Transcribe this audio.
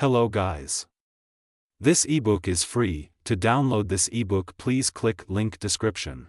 Hello guys. This ebook is free. To download this ebook please click link description.